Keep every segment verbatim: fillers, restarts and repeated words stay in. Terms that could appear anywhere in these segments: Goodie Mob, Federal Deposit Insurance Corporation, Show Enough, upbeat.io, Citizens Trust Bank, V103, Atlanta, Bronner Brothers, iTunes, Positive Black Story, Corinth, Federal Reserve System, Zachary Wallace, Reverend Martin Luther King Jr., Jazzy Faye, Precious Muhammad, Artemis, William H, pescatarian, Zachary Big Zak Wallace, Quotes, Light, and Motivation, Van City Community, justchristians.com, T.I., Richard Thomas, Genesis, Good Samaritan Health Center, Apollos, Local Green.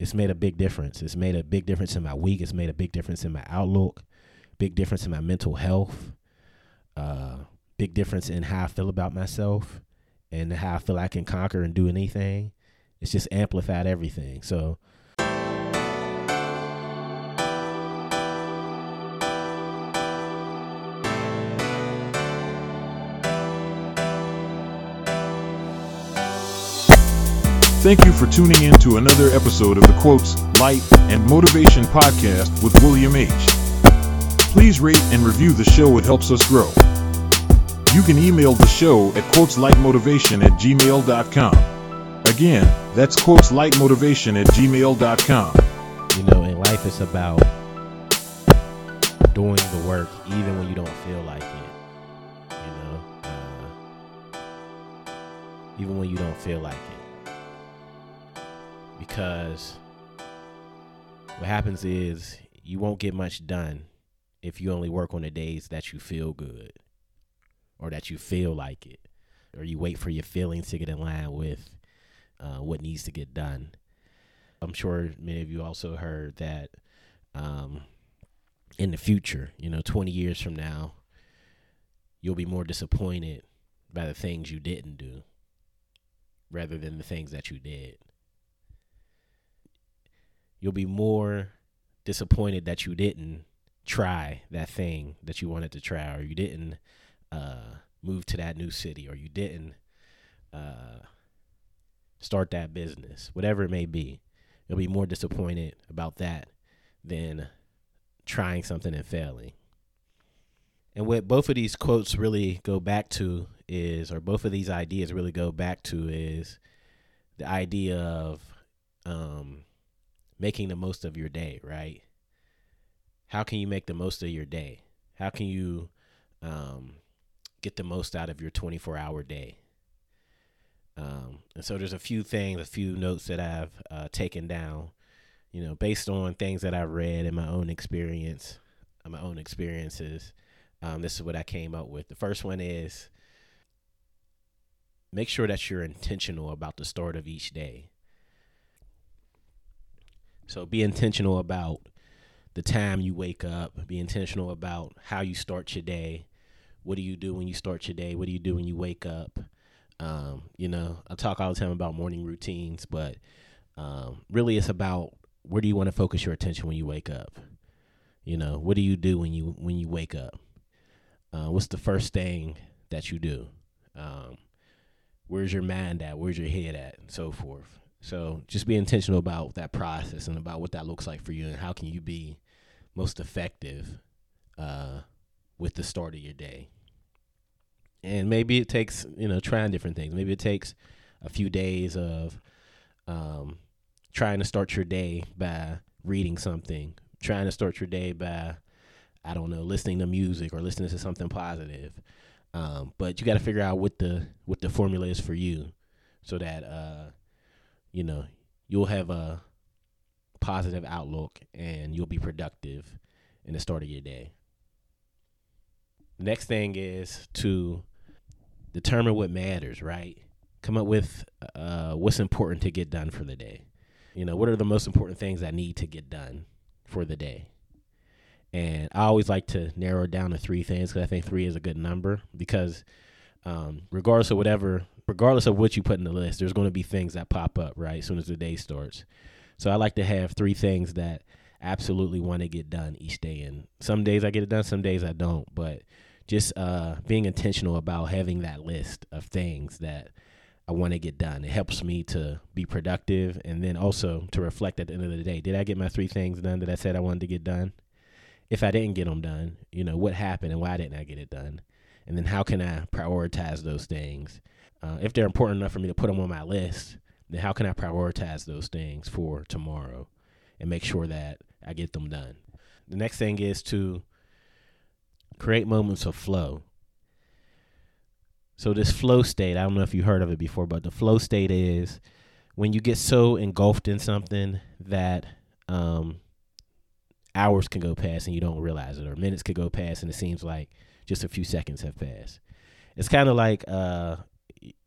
it's made a big difference. It's made a big difference in my week. It's made a big difference in my outlook, big difference in my mental health, uh, big difference in how I feel about myself and how I feel I can conquer and do anything. It's just amplified everything. So thank you for tuning in to another episode of the Quotes, Light, and Motivation podcast with William H. Please rate and review the show. It helps us grow. You can email the show at quotes light motivation at gmail dot com. Again, that's quotes light motivation at gmail dot com. You know, in life it's about doing the work even when you don't feel like it. You know? Uh, even when you don't feel like it. Because what happens is you won't get much done if you only work on the days that you feel good or that you feel like it, or you wait for your feelings to get in line with uh, what needs to get done. I'm sure many of you also heard that um, in the future, you know, twenty years from now, you'll be more disappointed by the things you didn't do rather than the things that you did. You'll be more disappointed that you didn't try that thing that you wanted to try, or you didn't uh, move to that new city, or you didn't uh, start that business, whatever it may be. You'll be more disappointed about that than trying something and failing. And what both of these quotes really go back to is, or both of these ideas really go back to is the idea of, um, making the most of your day, right? How can you make the most of your day? How can you um, get the most out of your twenty-four hour day? Um, and so there's a few things, a few notes that I've uh, taken down, you know, based on things that I've read and my own experience, my own experiences. Um, this is what I came up with. The first one is make sure that you're intentional about the start of each day. So be intentional about the time you wake up. Be intentional about how you start your day. What do you do when you start your day? What do you do when you wake up? Um, you know, I talk all the time about morning routines, but um, really it's about where do you want to focus your attention when you wake up? You know, what do you do when you when you wake up? Uh, what's the first thing that you do? Um, where's your mind at? Where's your head at? And so forth. So just be intentional about that process and about what that looks like for you and how can you be most effective uh, with the start of your day. And maybe it takes, you know, trying different things. Maybe it takes a few days of um, trying to start your day by reading something, trying to start your day by, I don't know, listening to music or listening to something positive. Um, but you got to figure out what the what the formula is for you so that uh, – you know, you'll have a positive outlook and you'll be productive in the start of your day. Next thing is to determine what matters, right? Come up with uh, what's important to get done for the day. You know, what are the most important things I need to get done for the day? And I always like to narrow it down to three things because I think three is a good number because um, regardless of whatever Regardless of what you put in the list, there's going to be things that pop up, right, as soon as the day starts. So I like to have three things that I absolutely want to get done each day. And some days I get it done, some days I don't. But just uh, being intentional about having that list of things that I want to get done. It helps me to be productive and then also to reflect at the end of the day. Did I get my three things done that I said I wanted to get done? If I didn't get them done, you know, what happened and why didn't I get it done? And then how can I prioritize those things? Uh, if they're important enough for me to put them on my list, then how can I prioritize those things for tomorrow and make sure that I get them done? The next thing is to create moments of flow. So this flow state, I don't know if you heard of it before, but the flow state is when you get so engulfed in something that um, hours can go past and you don't realize it, or minutes could go past and it seems like just a few seconds have passed. It's kind of like... Uh,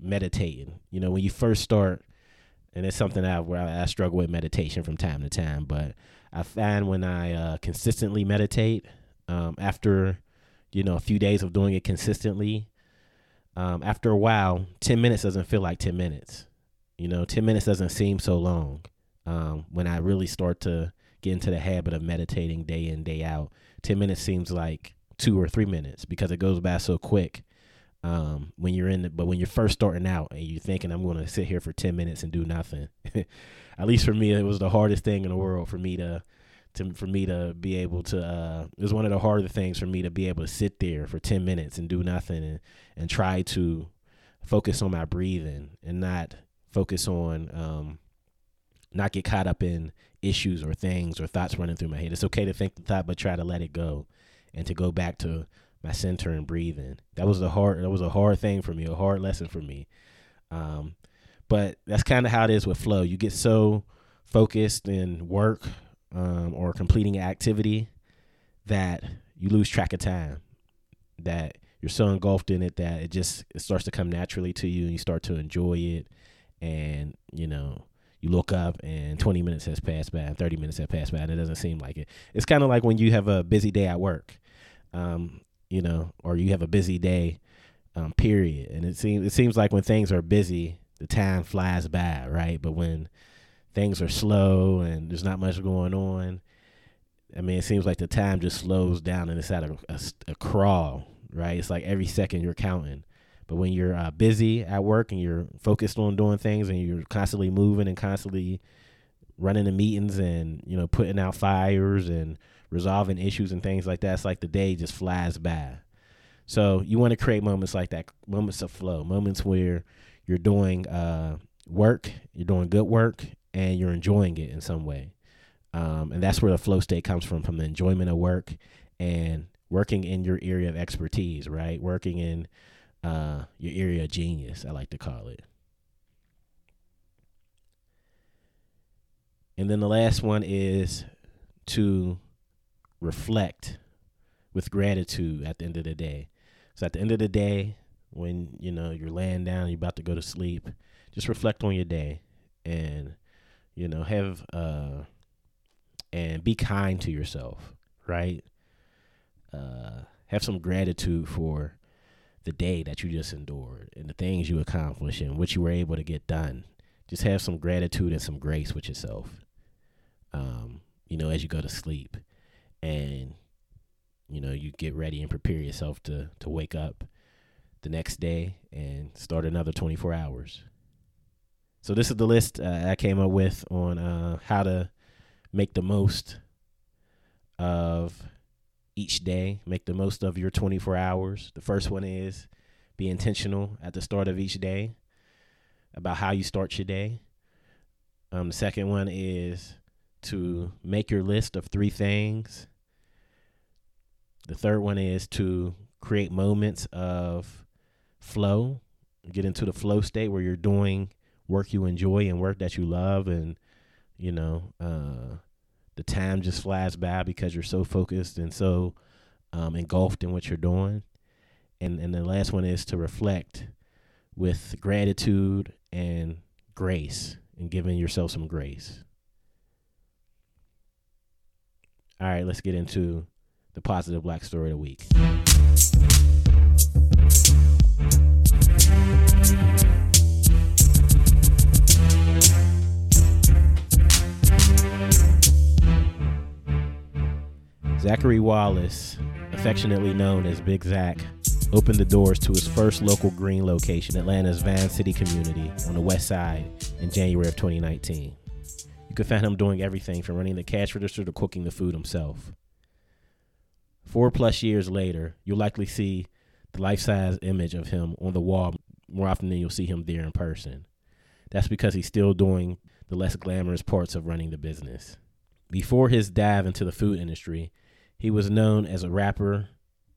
meditating. You know, when you first start And it's something that I, where I, I struggle with meditation from time to time. But I find when I uh, consistently meditate, um, after, you know, a few days of doing it consistently, um, after a while, ten minutes doesn't feel like ten minutes. You know, ten minutes doesn't seem so long. Um, when I really start to get into the habit of meditating day in, day out, ten minutes seems like two or three minutes because it goes by so quick. Um, when you're in the, but when you're first starting out and you're thinking, I'm going to sit here for ten minutes and do nothing, at least for me, it was the hardest thing in the world for me to, to, for me to be able to, uh, it was one of the harder things for me to be able to sit there for ten minutes and do nothing and, and try to focus on my breathing and not focus on, um, not get caught up in issues or things or thoughts running through my head. It's okay to think the thought, but try to let it go and to go back to my center and breathing. That was the hard, that was a hard thing for me, a hard lesson for me. Um, but that's kind of how it is with flow. You get so focused in work um, or completing an activity that you lose track of time, that you're so engulfed in it that it just it starts to come naturally to you and you start to enjoy it. And, you know, you look up and twenty minutes has passed by and thirty minutes have passed by and it doesn't seem like it. It's kind of like when you have a busy day at work. Um, you know, or you have a busy day, um, period. And it seems, it seems like when things are busy, the time flies by, right? But when things are slow and there's not much going on, I mean, it seems like the time just slows down and it's at a, a, a crawl, right? It's like every second you're counting. But when you're uh, busy at work and you're focused on doing things and you're constantly moving and constantly running to meetings and, you know, putting out fires and resolving issues and things like that, it's like the day just flies by. So you want to create moments like that, moments of flow, moments where you're doing uh, work, you're doing good work, and you're enjoying it in some way. Um, and that's where the flow state comes from, from the enjoyment of work and working in your area of expertise, right? Working in uh, your area of genius, I like to call it. And then the last one is to reflect with gratitude at the end of the day. So at the end of the day, when, you know, you're laying down, you're about to go to sleep, just reflect on your day and, you know, have, uh, and be kind to yourself, right? Uh, have some gratitude for the day that you just endured and the things you accomplished and what you were able to get done. Just have some gratitude and some grace with yourself, um, you know, as you go to sleep. And, you know, you get ready and prepare yourself to, to wake up the next day and start another twenty-four hours. So this is the list uh, I came up with on uh, how to make the most of each day, make the most of your twenty-four hours. The first one is be intentional at the start of each day about how you start your day. Um, the second one is to make your list of three things. The third one is to create moments of flow. Get into the flow state where you're doing work you enjoy and work that you love. And, you know, uh, the time just flies by because you're so focused and so um, engulfed in what you're doing. And, and the last one is to reflect with gratitude and grace and giving yourself some grace. All right, let's get into the positive Black story of the week. Zachary Wallace, affectionately known as Big Zak, opened the doors to his first local green location, Atlanta's Van City Community, on the west side in January of twenty nineteen. You can find him doing everything from running the cash register to cooking the food himself. Four plus years later, you'll likely see the life-size image of him on the wall more often than you'll see him there in person. That's because he's still doing the less glamorous parts of running the business. Before his dive into the food industry, he was known as a rapper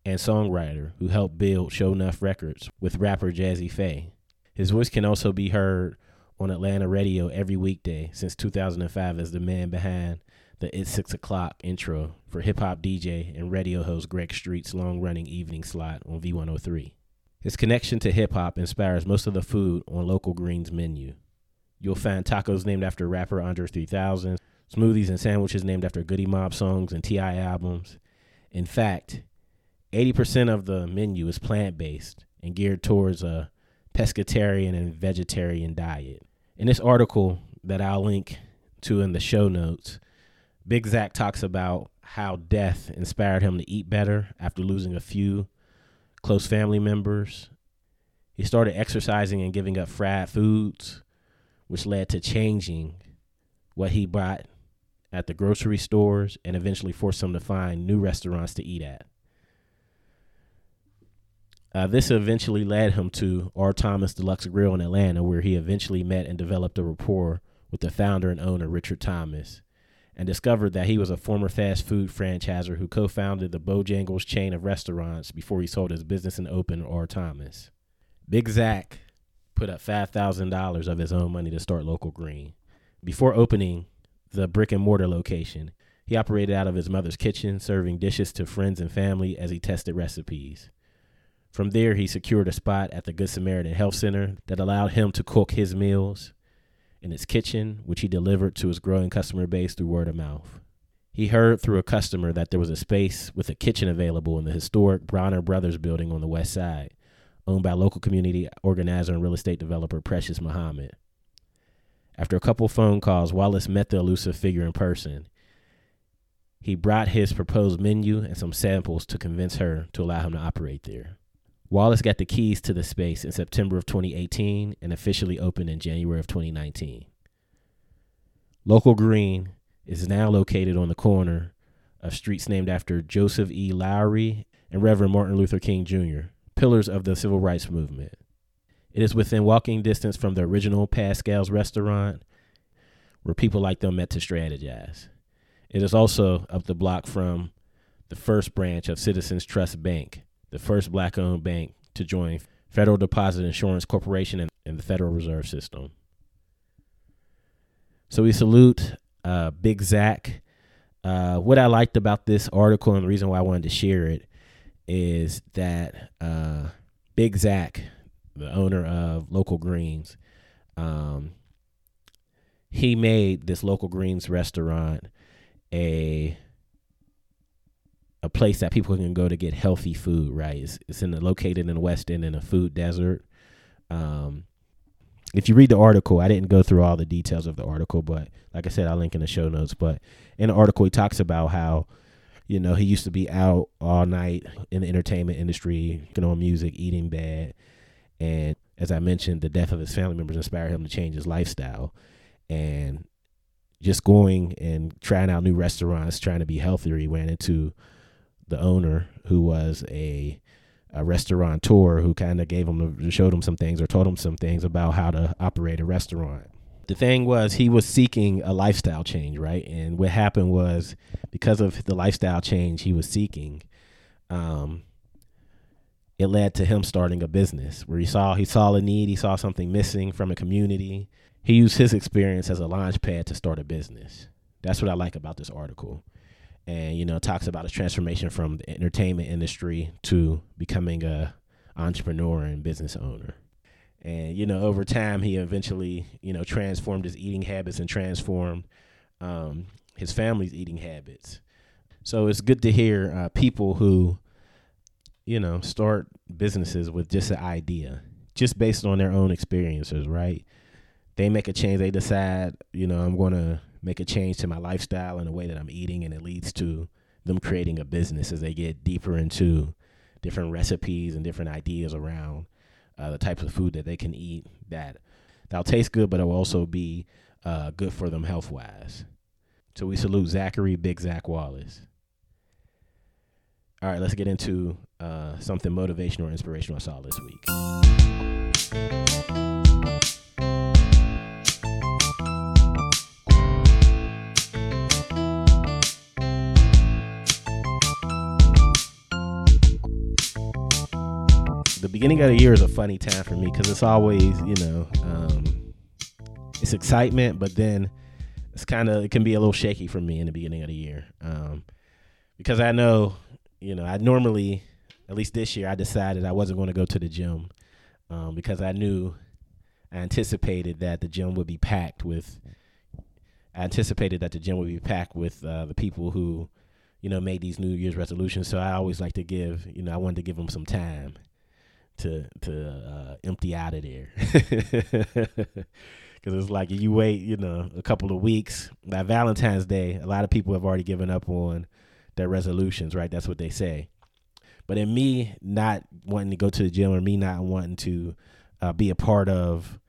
and songwriter who helped build Show Enough Records with rapper Jazzy Faye. His voice can also be heard on Atlanta radio every weekday since two thousand five as the man behind the It's Six O'Clock intro for hip-hop D J and radio host Greg Street's long-running evening slot on V one oh three. His connection to hip-hop inspires most of the food on local Green's menu. You'll find tacos named after rapper Andre three thousand, smoothies and sandwiches named after Goodie Mob songs and T I albums. In fact, eighty percent of the menu is plant-based and geared towards a pescatarian and vegetarian diet. In this article that I'll link to in the show notes, Big Zak talks about how death inspired him to eat better after losing a few close family members. He started exercising and giving up fried foods, which led to changing what he bought at the grocery stores and eventually forced him to find new restaurants to eat at. Uh, this eventually led him to R. Thomas Deluxe Grill in Atlanta, where he eventually met and developed a rapport with the founder and owner, Richard Thomas, and discovered that he was a former fast food franchisor who co-founded the Bojangles chain of restaurants before he sold his business and opened R. Thomas. Big Zak put up five thousand dollars of his own money to start Local Green. Before opening the brick-and-mortar location, he operated out of his mother's kitchen, serving dishes to friends and family as he tested recipes. From there, he secured a spot at the Good Samaritan Health Center that allowed him to cook his meals in its kitchen, which he delivered to his growing customer base through word of mouth. He heard through a customer that there was a space with a kitchen available in the historic Bronner Brothers building on the west side, owned by local community organizer and real estate developer Precious Muhammad. After a couple phone calls, Wallace met the elusive figure in person. He brought his proposed menu and some samples to convince her to allow him to operate there. Wallace got the keys to the space in September of twenty eighteen and officially opened in January of twenty nineteen. Local Green is now located on the corner of streets named after Joseph E. Lowry and Reverend Martin Luther King Junior, pillars of the civil rights movement. It is within walking distance from the original Pascal's restaurant, where people like them met to strategize. It is also up the block from the first branch of Citizens Trust Bank, the first black-owned bank to join Federal Deposit Insurance Corporation and, and the Federal Reserve System. So we salute uh, Big Zak. Uh, what I liked about this article and the reason why I wanted to share it is that uh, Big Zak, the owner of Local Greens, um, he made this Local Greens restaurant a a place that people can go to get healthy food, right? It's, it's in the, located in the West End in a food desert. Um, if you read the article, I didn't go through all the details of the article, but like I said, I'll link in the show notes. But in the article, he talks about how, you know, he used to be out all night in the entertainment industry, you know, music, eating bad. And as I mentioned, the death of his family members inspired him to change his lifestyle. And just going and trying out new restaurants, trying to be healthier, he ran into the owner, who was a, a restaurateur, who kind of gave him, showed him some things or told him some things about how to operate a restaurant. The thing was, he was seeking a lifestyle change, right? And what happened was, because of the lifestyle change he was seeking, um, it led to him starting a business where he saw he saw a need, he saw something missing from a community. He used his experience as a launch pad to start a business. That's what I like about this article. And, you know, it talks about his transformation from the entertainment industry to becoming a entrepreneur and business owner. And, you know, over time, he eventually, you know, transformed his eating habits and transformed um, his family's eating habits. So it's good to hear uh, people who, you know, start businesses with just an idea, just based on their own experiences, right? They make a change. They decide, you know, I'm going to make a change to my lifestyle and the way that I'm eating, and it leads to them creating a business as they get deeper into different recipes and different ideas around uh, the types of food that they can eat that that'll taste good, but it will also be uh, good for them health-wise. So we salute Zachary Big Zak Wallace. All right, let's get into uh, something motivational or inspirational I saw this week. Beginning of the year is a funny time for me because it's always, you know, um, it's excitement, but then it's kind of, it can be a little shaky for me in the beginning of the year um, because I know, you know, I normally, at least this year, I decided I wasn't going to go to the gym um, because I knew anticipated that the gym would be packed with anticipated that the gym would be packed with uh, the people who, you know, made these New Year's resolutions. So I always like to give, you know, I wanted to give them some time to to uh, empty out of there. Because it's like you wait, you know, a couple of weeks. By Valentine's Day, a lot of people have already given up on their resolutions, right? That's what they say. But in me not wanting to go to the gym or me not wanting to uh, be a part of,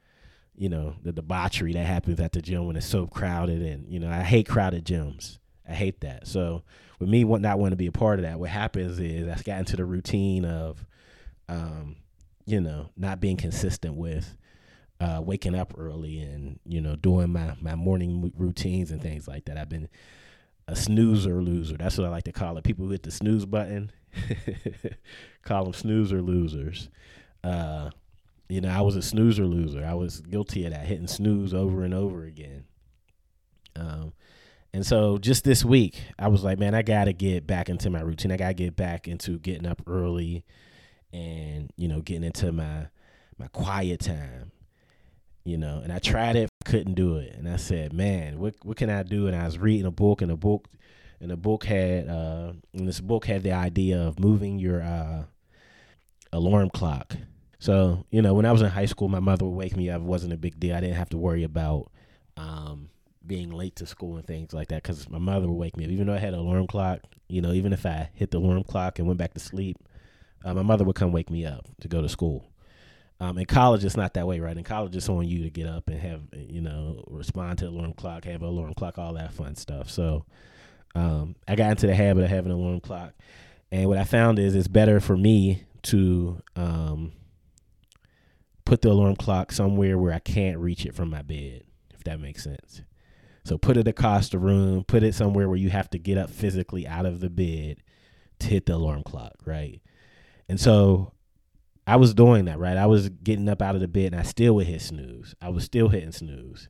you know, the debauchery that happens at the gym when it's so crowded. And, you know, I hate crowded gyms. I hate that. So with me not wanting to be a part of that, what happens is I've gotten to the routine of, um, you know, not being consistent with Uh, waking up early and, you know, doing my, my morning routines and things like that. I've been a snoozer loser. That's what I like to call it. People who hit the snooze button, call them snoozer losers. Uh, you know, I was a snoozer loser. I was guilty of that, hitting snooze over and over again. Um, and so just this week, I was like, man, I got to get back into my routine. I got to get back into getting up early and, you know, getting into my my quiet time. You know, and I tried it, couldn't do it. And I said, man, what what can I do? And I was reading a book, and a book, and the book had, uh, and this book had the idea of moving your uh, alarm clock. So, you know, when I was in high school, my mother would wake me up. It wasn't a big deal. I didn't have to worry about um, being late to school and things like that because my mother would wake me up. Even though I had an alarm clock, you know, even if I hit the alarm clock and went back to sleep, uh, my mother would come wake me up to go to school. Um, in college, it's not that way, right? In college, it's on you to get up and have, you know, respond to the alarm clock, have an alarm clock, all that fun stuff. So um, I got into the habit of having an alarm clock. And what I found is it's better for me to um, put the alarm clock somewhere where I can't reach it from my bed, if that makes sense. So put it across the room, put it somewhere where you have to get up physically out of the bed to hit the alarm clock, right? And so I was doing that, right? I was getting up out of the bed and I still would hit snooze. I was still hitting snooze.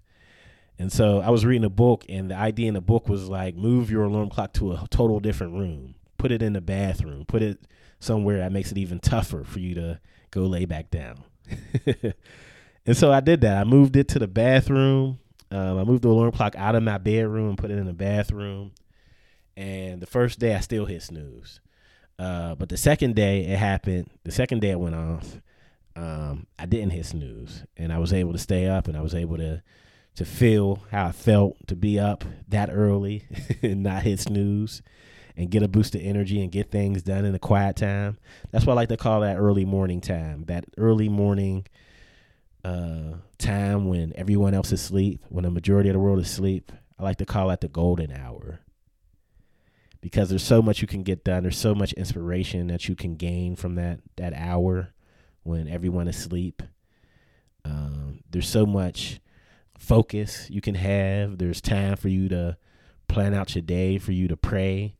And so I was reading a book, and the idea in the book was like, move your alarm clock to a total different room. Put it in the bathroom. Put it somewhere that makes it even tougher for you to go lay back down. And so I did that. I moved it to the bathroom. Um, I moved the alarm clock out of my bedroom and put it in the bathroom. And the first day I still hit snooze. Uh, but the second day it happened, the second day it went off, um, I didn't hit snooze, and I was able to stay up, and I was able to, to feel how I felt to be up that early and not hit snooze and get a boost of energy and get things done in the quiet time. That's what I like to call that early morning time, that early morning uh, time when everyone else is asleep, when the majority of the world is asleep. I like to call that the golden hour. Because there's so much you can get done. There's so much inspiration that you can gain from that that hour when everyone is asleep. Um, there's so much focus you can have. There's time for you to plan out your day, for you to pray,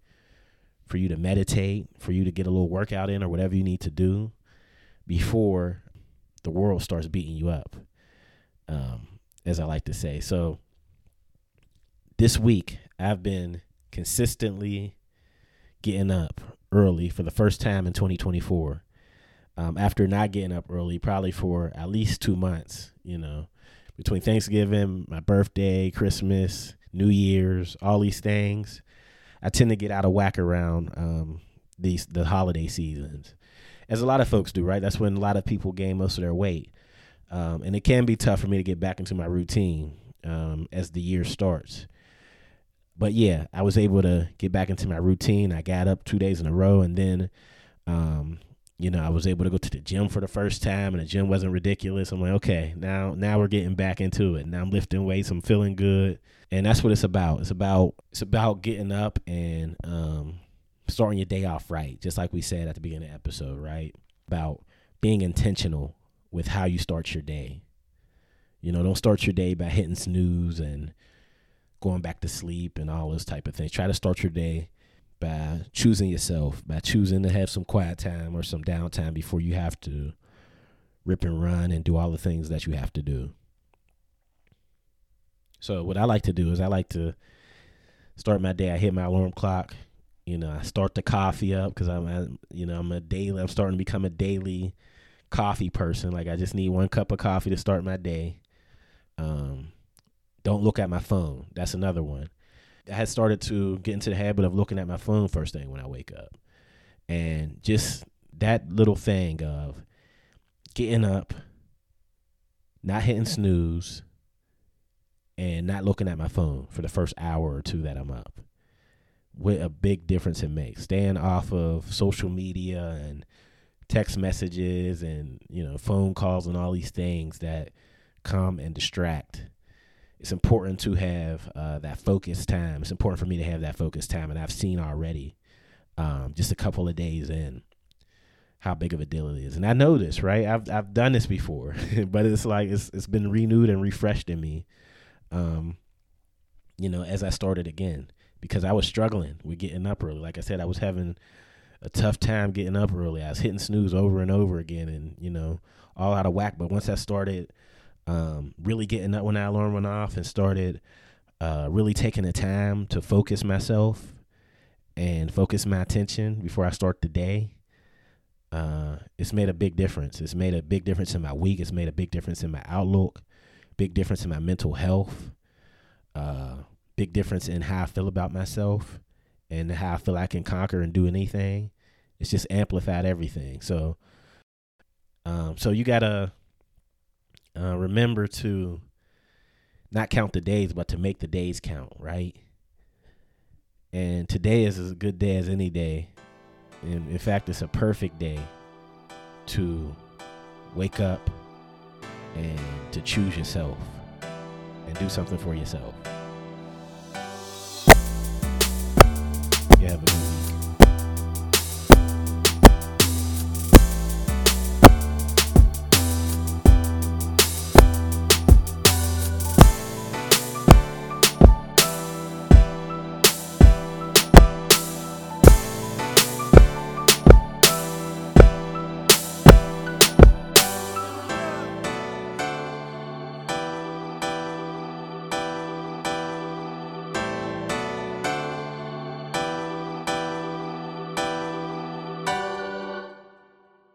for you to meditate, for you to get a little workout in or whatever you need to do before the world starts beating you up, um, as I like to say. So this week I've been consistently getting up early for the first time in twenty twenty-four, um, after not getting up early probably for at least two months, you know, between Thanksgiving, my birthday, Christmas, New Year's, all these things. I tend to get out of whack around um, these the holiday seasons, as a lot of folks do, right? That's when a lot of people gain most of their weight. Um, and it can be tough for me to get back into my routine um, as the year starts. But yeah, I was able to get back into my routine. I got up two days in a row, and then, um, you know, I was able to go to the gym for the first time, and the gym wasn't ridiculous. I'm like, okay, now now we're getting back into it. Now I'm lifting weights. I'm feeling good, and that's what it's about. It's about it's about getting up and um, starting your day off right, just like we said at the beginning of the episode, right? About being intentional with how you start your day. You know, don't start your day by hitting snooze and going back to sleep and all those type of things. Try to start your day by choosing yourself, by choosing to have some quiet time or some downtime before you have to rip and run and do all the things that you have to do. So what I like to do is I like to start my day. I hit my alarm clock. You know, I start the coffee up because I'm, I, you know, I'm a daily. I'm starting to become a daily coffee person. Like, I just need one cup of coffee to start my day. Um, don't look at my phone. That's another one. I had started to get into the habit of looking at my phone first thing when I wake up. And just that little thing of getting up, not hitting snooze, and not looking at my phone for the first hour or two that I'm up. What a big difference it makes. Staying off of social media and text messages and, you know, phone calls and all these things that come and distract. It's important to have uh, that focus time. It's important for me to have that focus time. And I've seen already, um, just a couple of days in, how big of a deal it is. And I know this, right? I've I've done this before, but it's like it's it's been renewed and refreshed in me, um, you know, as I started again. Because I was struggling with getting up early. Like I said, I was having a tough time getting up early. I was hitting snooze over and over again and, you know, all out of whack. But once I started um, really getting up when that alarm went off and started uh, really taking the time to focus myself and focus my attention before I start the day, uh, it's made a big difference. It's made a big difference in my week. It's made a big difference in my outlook, big difference in my mental health. Uh Big difference in how I feel about myself and how I feel I can conquer and do anything. It's just amplified everything. So, um, so you gotta uh, remember to not count the days, but to make the days count, right? And today is as good day as any day. And in fact, it's a perfect day to wake up and to choose yourself and do something for yourself.